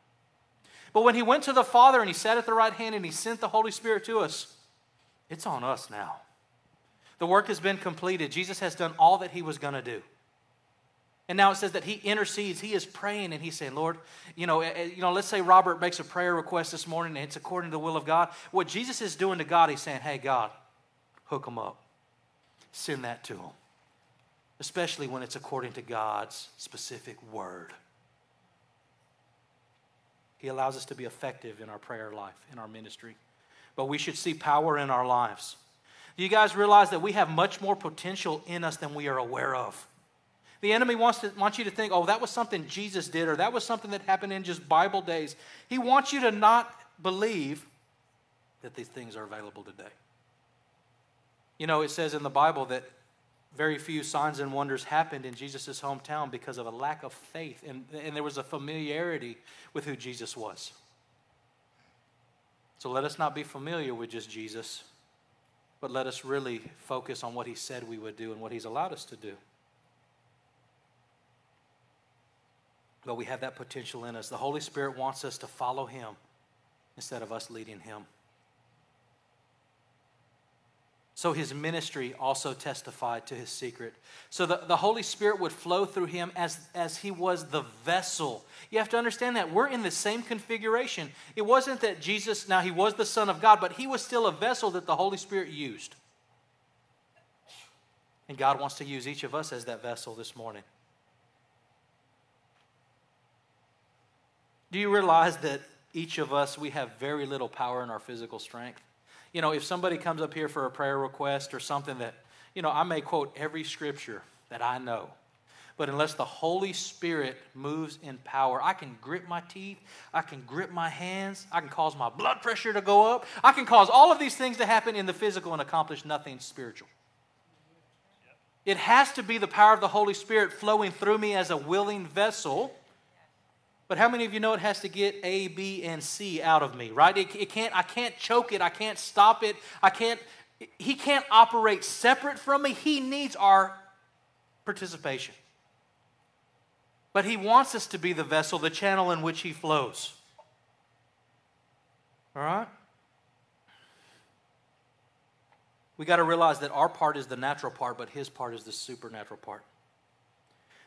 But when He went to the Father and He sat at the right hand and He sent the Holy Spirit to us, it's on us now. The work has been completed. Jesus has done all that He was going to do. And now it says that He intercedes, He is praying, and He's saying, Lord, you know, let's say Robert makes a prayer request this morning, and it's according to the will of God. What Jesus is doing to God, He's saying, hey, God, hook him up. Send that to him, especially when it's according to God's specific word. He allows us to be effective in our prayer life, in our ministry. But we should see power in our lives. Do you guys realize that we have much more potential in us than we are aware of? The enemy wants you to think, oh, that was something Jesus did, or that was something that happened in just Bible days. He wants you to not believe that these things are available today. You know, it says in the Bible that very few signs and wonders happened in Jesus' hometown because of a lack of faith, and there was a familiarity with who Jesus was. So let us not be familiar with just Jesus, but let us really focus on what He said we would do and what He's allowed us to do. But we have that potential in us. The Holy Spirit wants us to follow Him instead of us leading Him. So His ministry also testified to His secret. So the Holy Spirit would flow through Him as He was the vessel. You have to understand that. We're in the same configuration. It wasn't that Jesus, now He was the Son of God, but He was still a vessel that the Holy Spirit used. And God wants to use each of us as that vessel this morning. Do you realize that each of us, we have very little power in our physical strength? You know, if somebody comes up here for a prayer request or something that, you know, I may quote every scripture that I know, but unless the Holy Spirit moves in power, I can grip my teeth, I can grip my hands, I can cause my blood pressure to go up, I can cause all of these things to happen in the physical and accomplish nothing spiritual. It has to be the power of the Holy Spirit flowing through me as a willing vessel. But how many of you know it has to get A, B, and C out of me, right? It can't. I can't choke it. I can't stop it. I can't. He can't operate separate from me. He needs our participation. But he wants us to be the vessel, the channel in which he flows. All right? We got to realize that our part is the natural part, but his part is the supernatural part.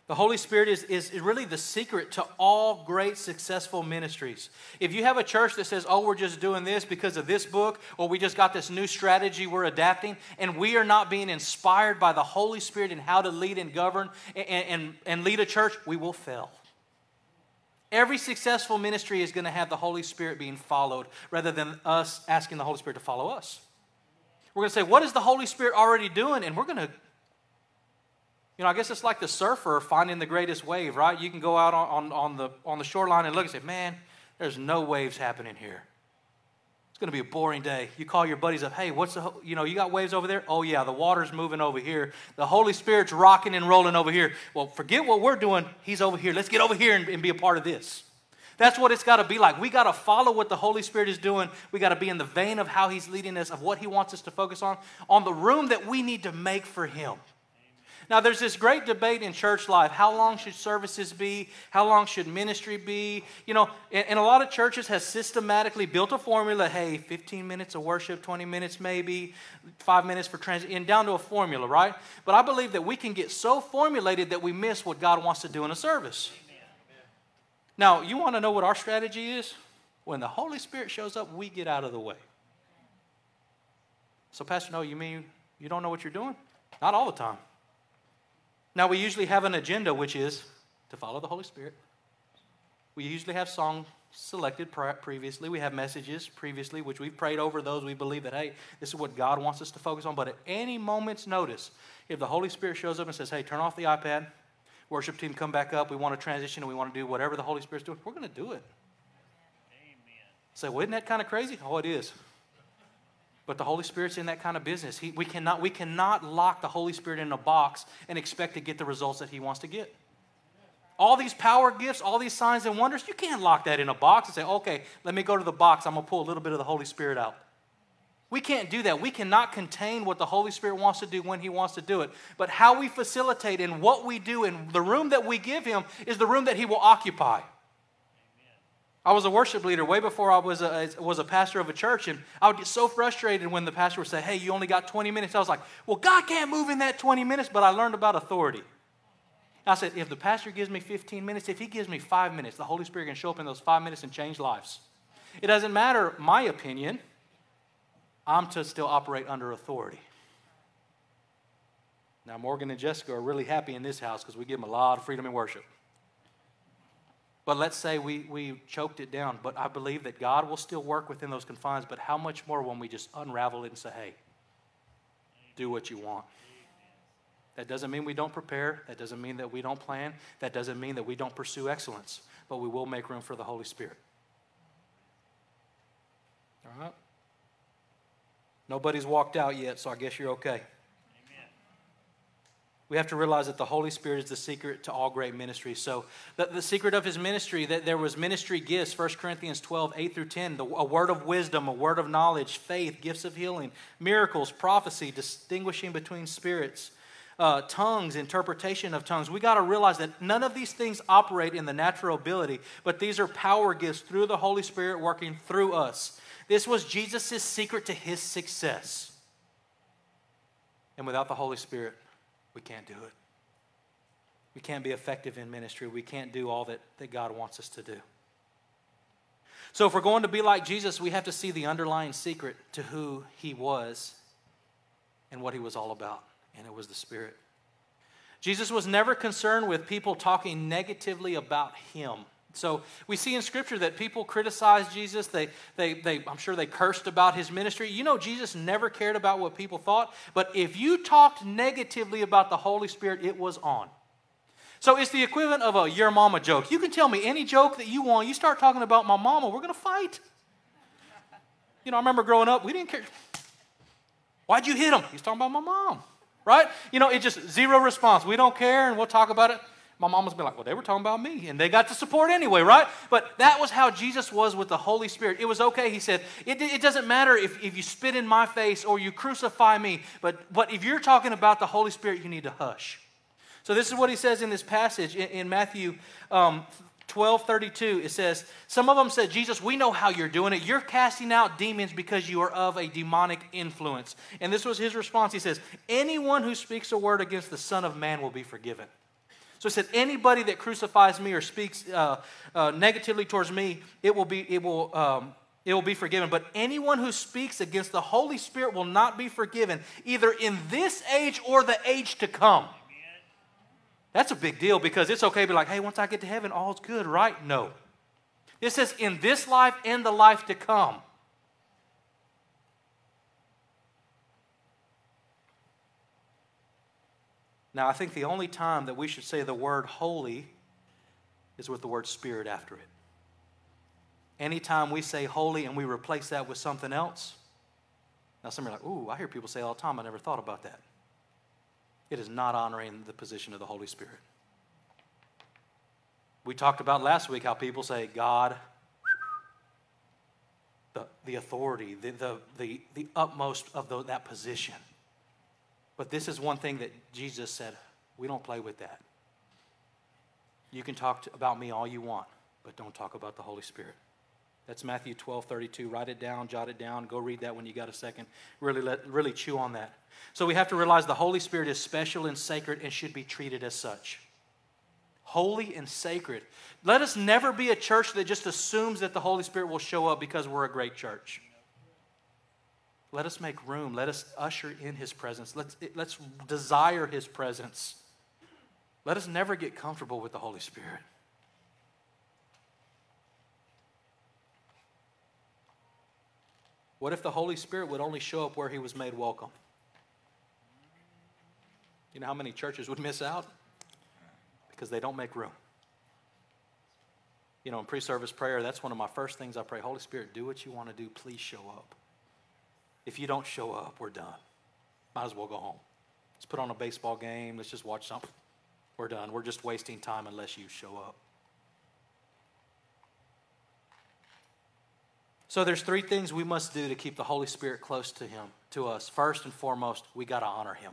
The Holy Spirit is really the secret to all great successful ministries. If you have a church that says, oh, we're just doing this because of this book, or we just got this new strategy we're adapting, and we are not being inspired by the Holy Spirit in how to lead and govern and lead a church, we will fail. Every successful ministry is going to have the Holy Spirit being followed rather than us asking the Holy Spirit to follow us. We're going to say, what is the Holy Spirit already doing? And we're going to, you know, I guess it's like the surfer finding the greatest wave, right? You can go out on the shoreline and look and say, man, there's no waves happening here. It's going to be a boring day. You call your buddies up, hey, what's the, you know, you got waves over there? Oh, yeah, the water's moving over here. The Holy Spirit's rocking and rolling over here. Well, forget what we're doing. He's over here. Let's get over here and be a part of this. That's what it's got to be like. We got to follow what the Holy Spirit is doing. We got to be in the vein of how he's leading us, of what he wants us to focus on the room that we need to make for him. Now, there's this great debate in church life. How long should services be? How long should ministry be? You know, and a lot of churches have systematically built a formula. Hey, 15 minutes of worship, 20 minutes maybe, 5 minutes for transit, and down to a formula, right? But I believe that we can get so formulated that we miss what God wants to do in a service. Amen. Now, you want to know what our strategy is? When the Holy Spirit shows up, we get out of the way. So, Pastor, no, you mean you don't know what you're doing? Not all the time. Now, we usually have an agenda, which is to follow the Holy Spirit. We usually have songs selected previously. We have messages previously, which we've prayed over those. We believe that, hey, this is what God wants us to focus on. But at any moment's notice, if the Holy Spirit shows up and says, hey, turn off the iPad, worship team, come back up. We want to transition and we want to do whatever the Holy Spirit's doing. We're going to do it. Amen. Say, well, isn't that kind of crazy? Oh, it is. But the Holy Spirit's in that kind of business. We cannot lock the Holy Spirit in a box and expect to get the results that he wants to get. All these power gifts, all these signs and wonders, you can't lock that in a box and say, okay, let me go to the box. I'm going to pull a little bit of the Holy Spirit out. We can't do that. We cannot contain what the Holy Spirit wants to do when he wants to do it. But how we facilitate and what we do and the room that we give him is the room that he will occupy. I was a worship leader way before I was a pastor of a church, and I would get so frustrated when the pastor would say, hey, you only got 20 minutes. I was like, well, God can't move in that 20 minutes, but I learned about authority. I said, if the pastor gives me 15 minutes, if he gives me 5 minutes, the Holy Spirit can show up in those 5 minutes and change lives. It doesn't matter my opinion. I'm to still operate under authority. Now, Morgan and Jessica are really happy in this house because we give them a lot of freedom in worship. But let's say we choked it down. But I believe that God will still work within those confines. But how much more when we just unravel it and say, hey, do what you want. That doesn't mean we don't prepare. That doesn't mean that we don't plan. That doesn't mean that we don't pursue excellence. But we will make room for the Holy Spirit. All right? Nobody's walked out yet, so I guess you're okay. We have to realize that the Holy Spirit is the secret to all great ministry. So the secret of his ministry, that there was ministry gifts, 1 Corinthians 12, 8 through 10, a word of wisdom, a word of knowledge, faith, gifts of healing, miracles, prophecy, distinguishing between spirits, tongues, interpretation of tongues. We got to realize that none of these things operate in the natural ability, but these are power gifts through the Holy Spirit working through us. This was Jesus' secret to his success. And without the Holy Spirit, we can't do it. We can't be effective in ministry. We can't do all that God wants us to do. So if we're going to be like Jesus, we have to see the underlying secret to who he was and what he was all about, and it was the Spirit. Jesus was never concerned with people talking negatively about him. So we see in Scripture that people criticized Jesus. I'm sure they cursed about his ministry. You know, Jesus never cared about what people thought. But if you talked negatively about the Holy Spirit, it was on. So it's the equivalent of a your mama joke. You can tell me any joke that you want. You start talking about my mama, we're going to fight. You know, I remember growing up, we didn't care. Why'd you hit him? He's talking about my mom. right? You know, it's just zero response. We don't care, and we'll talk about it. My mama's been like, well, they were talking about me, and they got the support anyway, right? But that was how Jesus was with the Holy Spirit. It was okay, he said. It doesn't matter if you spit in my face or you crucify me, but if you're talking about the Holy Spirit, you need to hush. So this is what he says in this passage in Matthew 12:32. It says, some of them said, Jesus, we know how you're doing it. You're casting out demons because you are of a demonic influence. And this was his response. He says, anyone who speaks a word against the Son of Man will be forgiven. So he said, anybody that crucifies me or speaks negatively towards me, it will be forgiven. But anyone who speaks against the Holy Spirit will not be forgiven, either in this age or the age to come. Amen. That's a big deal, because it's okay to be like, hey, once I get to heaven, all's good, right? No. It says in this life and the life to come. Now, I think the only time that we should say the word holy is with the word spirit after it. Anytime we say holy and we replace that with something else, now some are like, ooh, I hear people say all the time, I never thought about that. It is not honoring the position of the Holy Spirit. We talked about last week how people say, God, the authority, the utmost of that position. But this is one thing that Jesus said, we don't play with that. You can talk about me all you want, but don't talk about the Holy Spirit. That's Matthew 12:32. Write it down, jot it down. Go read that when you got a second. Really chew on that. So we have to realize the Holy Spirit is special and sacred and should be treated as such. Holy and sacred. Let us never be a church that just assumes that the Holy Spirit will show up because we're a great church. Let us make room. Let us usher in his presence. Let's desire his presence. Let us never get comfortable with the Holy Spirit. What if the Holy Spirit would only show up where he was made welcome? You know how many churches would miss out? Because they don't make room. You know, in pre-service prayer, that's one of my first things I pray. Holy Spirit, do what you want to do. Please show up. If you don't show up, we're done. Might as well go home. Let's put on a baseball game. Let's just watch something. We're done. We're just wasting time unless you show up. So there's three things we must do to keep the Holy Spirit close to him, to us. First and foremost, we got to honor him.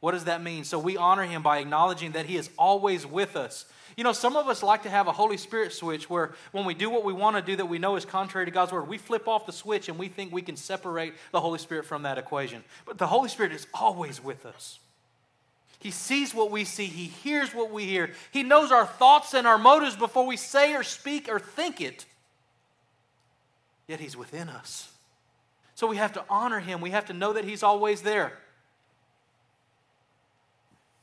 What does that mean? So we honor him by acknowledging that he is always with us. You know, some of us like to have a Holy Spirit switch where when we do what we want to do that we know is contrary to God's word, we flip off the switch and we think we can separate the Holy Spirit from that equation. But the Holy Spirit is always with us. He sees what we see. He hears what we hear. He knows our thoughts and our motives before we say or speak or think it. Yet he's within us. So we have to honor him. We have to know that he's always there.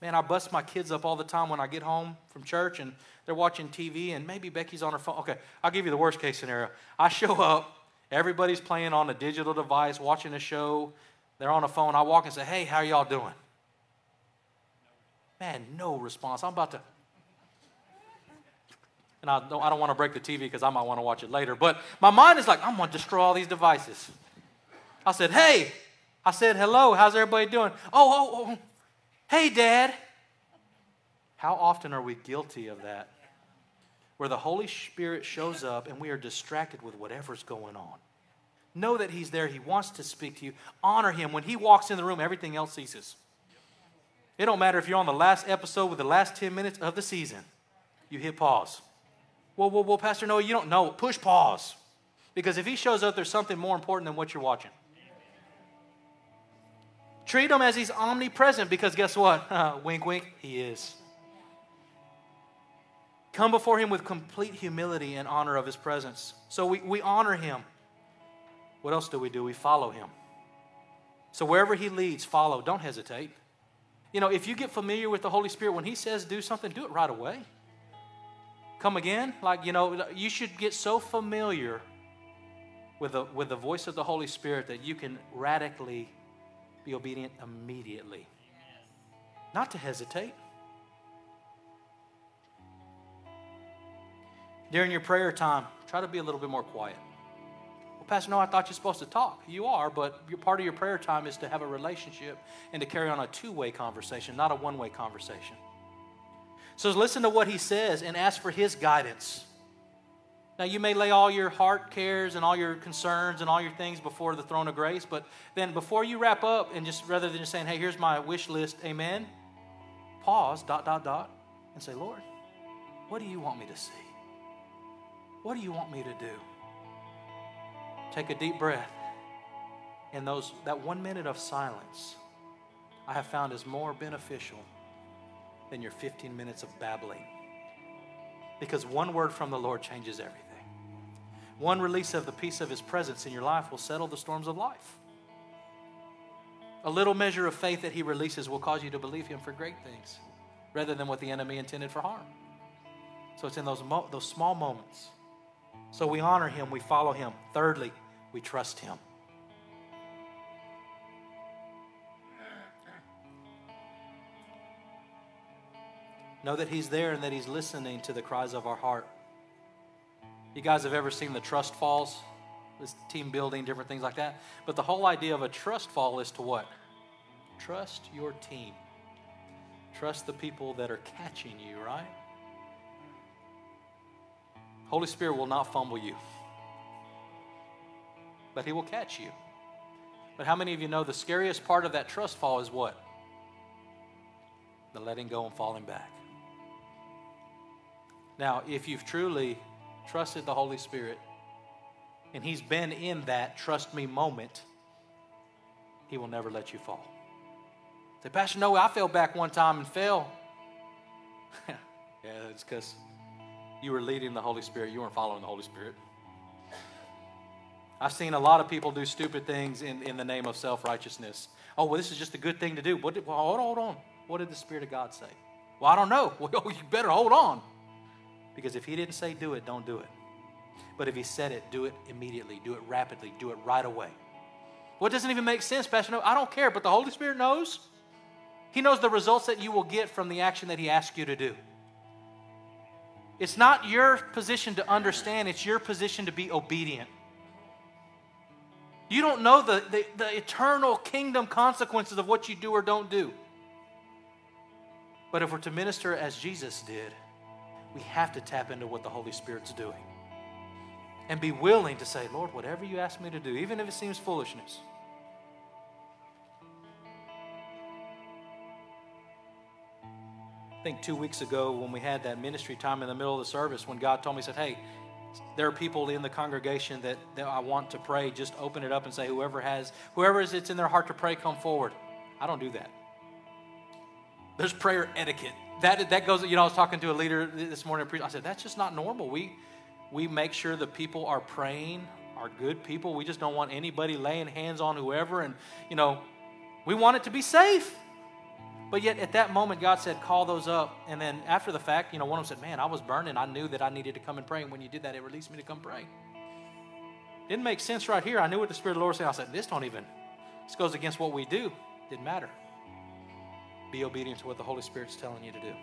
Man, I bust my kids up all the time when I get home from church and they're watching TV and maybe Becky's on her phone. Okay, I'll give you the worst case scenario. I show up, everybody's playing on a digital device, watching a show, they're on a phone. I walk and say, hey, how are y'all doing? Man, no response. I'm about to. And I don't want to break the TV because I might want to watch it later. But my mind is like, I'm going to destroy all these devices. I said, hey. I said, hello, how's everybody doing? Oh. Hey, Dad. How often are we guilty of that? Where the Holy Spirit shows up and we are distracted with whatever's going on. Know that he's there. He wants to speak to you. Honor him. When he walks in the room, everything else ceases. It don't matter if you're on the last episode with the last 10 minutes of the season. You hit pause. Well, Pastor Noah, you don't know. Push pause. Because if he shows up, there's something more important than what you're watching. Treat him as he's omnipresent, because guess what? Wink, wink, he is. Come before him with complete humility and honor of his presence. So we honor him. What else do? We follow him. So wherever he leads, follow. Don't hesitate. You know, if you get familiar with the Holy Spirit, when he says do something, do it right away. Come again? Like, you know, you should get so familiar with the voice of the Holy Spirit that you can radically be obedient immediately. Not to hesitate. During your prayer time, try to be a little bit more quiet. Well, Pastor, no, I thought you're supposed to talk. You are, but part of your prayer time is to have a relationship and to carry on a two-way conversation, not a one-way conversation. So listen to what he says and ask for his guidance. Now, you may lay all your heart cares and all your concerns and all your things before the throne of grace, but then before you wrap up and just rather than just saying, hey, here's my wish list, amen, pause, ... and say, Lord, what do you want me to see? What do you want me to do? Take a deep breath. And that 1 minute of silence I have found is more beneficial than your 15 minutes of babbling. Because one word from the Lord changes everything. One release of the peace of his presence in your life will settle the storms of life. A little measure of faith that he releases will cause you to believe him for great things rather than what the enemy intended for harm. So it's in those small moments. So we honor him, we follow him. Thirdly, we trust him. Know that he's there and that he's listening to the cries of our heart. You guys have ever seen the trust falls? It's team building, different things like that. But the whole idea of a trust fall is to what? Trust your team. Trust the people that are catching you, right? Holy Spirit will not fumble you, but he will catch you. But how many of you know the scariest part of that trust fall is what? The letting go and falling back. Now, if you've truly trusted the Holy Spirit and he's been in that trust me moment, he will never let you fall. Say, Pastor, no, I fell back one time and fell. Yeah, it's because you were leading the Holy Spirit. You weren't following the Holy Spirit. I've seen a lot of people do stupid things in the name of self-righteousness. Oh, well, this is just a good thing to do. Hold on. What did the Spirit of God say? Well, I don't know. Well, you better hold on. Because if he didn't say do it, don't do it. But if he said it, do it immediately. Do it rapidly. Do it right away. Well, it doesn't even make sense, Pastor. No, I don't care, but the Holy Spirit knows. He knows the results that you will get from the action that he asks you to do. It's not your position to understand. It's your position to be obedient. You don't know the eternal kingdom consequences of what you do or don't do. But if we're to minister as Jesus did, we have to tap into what the Holy Spirit's doing and be willing to say, Lord, whatever you ask me to do, even if it seems foolishness. I think 2 weeks ago when we had that ministry time in the middle of the service, when God told me, he said, hey, there are people in the congregation that I want to pray. Just open it up and say, whoever it's in their heart to pray, come forward. I don't do that. There's prayer etiquette. That goes, I was talking to a leader this morning. I said, that's just not normal. We make sure the people are praying, are good people. We just don't want anybody laying hands on whoever. And, we want it to be safe. But yet at that moment, God said, call those up. And then after the fact, one of them said, man, I was burning. I knew that I needed to come and pray. And when you did that, it released me to come pray. Didn't make sense right here. I knew what the Spirit of the Lord said. I said, this goes against what we do. Didn't matter. Be obedient to what the Holy Spirit's telling you to do.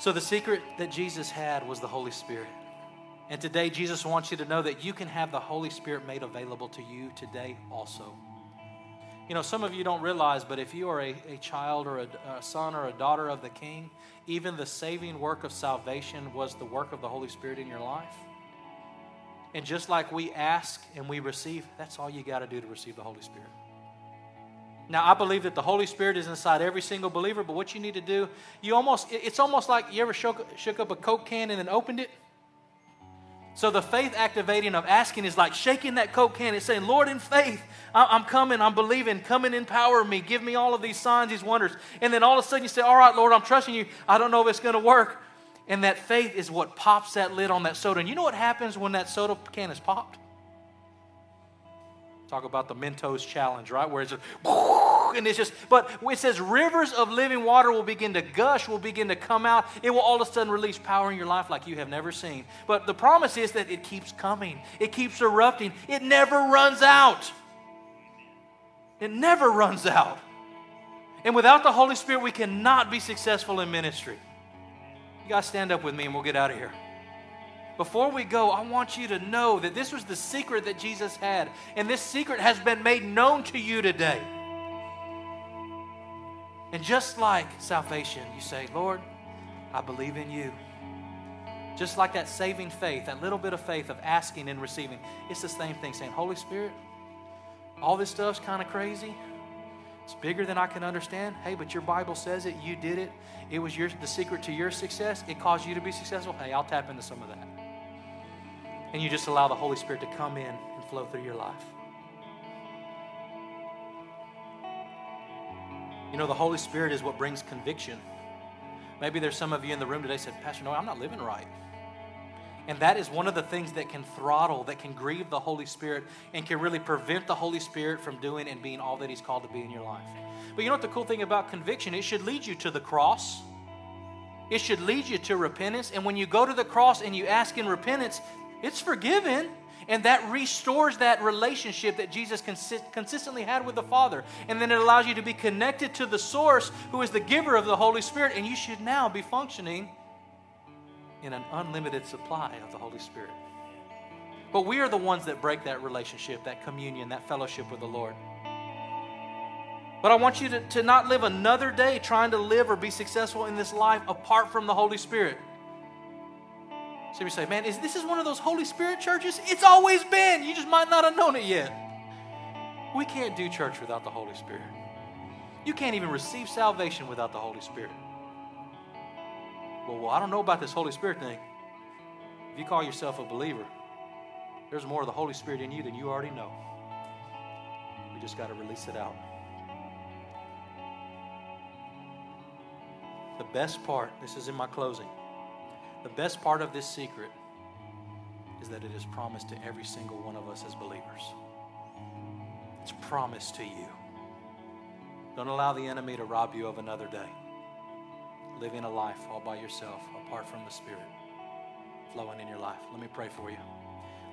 So the secret that Jesus had was the Holy Spirit. And today, Jesus wants you to know that you can have the Holy Spirit made available to you today also. Some of you don't realize, but if you are a child or a son or a daughter of the King, even the saving work of salvation was the work of the Holy Spirit in your life. And just like we ask and we receive, that's all you got to do to receive the Holy Spirit. Now, I believe that the Holy Spirit is inside every single believer, but what you need to do, it's almost like you ever shook up a Coke can and then opened it? So the faith activating of asking is like shaking that Coke can and saying, Lord, in faith, I'm coming, I'm believing, come and empower me, give me all of these signs, these wonders. And then all of a sudden you say, all right, Lord, I'm trusting you. I don't know if it's going to work. And that faith is what pops that lid on that soda. And you know what happens when that soda can is popped? Talk about the Mentos challenge, right? Where it's just, and it's just, but it says rivers of living water will begin to gush, will begin to come out. It will all of a sudden release power in your life like you have never seen. But the promise is that it keeps coming. It keeps erupting. It never runs out. It never runs out. And without the Holy Spirit, we cannot be successful in ministry. You guys stand up with me and we'll get out of here. before we go, I want you to know that this was the secret that Jesus had, and this secret has been made known to you today. And just like salvation, you say, Lord, I believe in you. Just like that saving faith, that little bit of faith of asking and receiving, it's the same thing, saying, Holy Spirit, all this stuff's kind of crazy. It's bigger than I can understand. Hey, but your Bible says it. You did it. It was the secret to your success. It caused you to be successful. Hey, I'll tap into some of that. And you just allow the Holy Spirit to come in and flow through your life. You know, the Holy Spirit is what brings conviction. Maybe there's some of you in the room today said, Pastor Noah, I'm not living right. And that is one of the things that can throttle, that can grieve the Holy Spirit and can really prevent the Holy Spirit from doing and being all that He's called to be in your life. But you know what the cool thing about conviction? It should lead you to the cross. It should lead you to repentance. And when you go to the cross and you ask in repentance, it's forgiven. And that restores that relationship that Jesus consistently had with the Father. And then it allows you to be connected to the source who is the giver of the Holy Spirit. And you should now be functioning in an unlimited supply of the Holy Spirit. But we are the ones that break that relationship, that communion, that fellowship with the Lord. But I want you to not live another day trying to live or be successful in this life apart from the Holy Spirit. So you say, man, this is one of those Holy Spirit churches? It's always been. You just might not have known it yet. We can't do church without the Holy Spirit. You can't even receive salvation without the Holy Spirit. Well, I don't know about this Holy Spirit thing. If you call yourself a believer, there's more of the Holy Spirit in you than you already know. We just got to release it out. The best part, this is in my closing, the best part of this secret is that it is promised to every single one of us as believers. It's promised to you. Don't allow the enemy to rob you of another day. Living a life all by yourself, apart from the Spirit flowing in your life. Let me pray for you.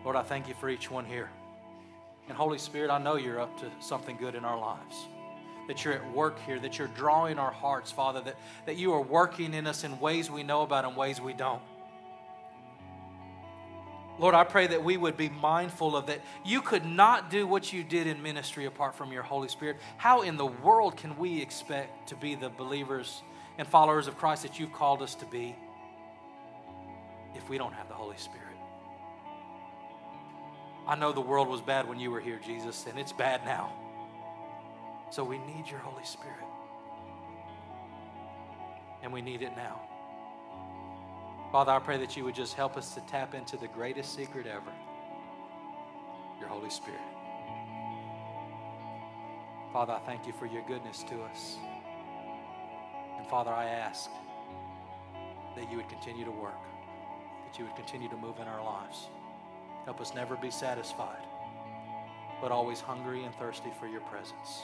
Lord, I thank you for each one here. And Holy Spirit, I know you're up to something good in our lives, that you're at work here, that you're drawing our hearts, Father, that you are working in us in ways we know about and ways we don't. Lord, I pray that we would be mindful of that. You could not do what you did in ministry apart from your Holy Spirit. How in the world can we expect to be the believers and followers of Christ that you've called us to be if we don't have the Holy Spirit? I know the world was bad when you were here, Jesus, and it's bad now. So we need your Holy Spirit. And we need it now. Father, I pray that you would just help us to tap into the greatest secret ever, your Holy Spirit. Father, I thank you for your goodness to us. And Father, I ask that you would continue to work, that you would continue to move in our lives. Help us never be satisfied, but always hungry and thirsty for your presence.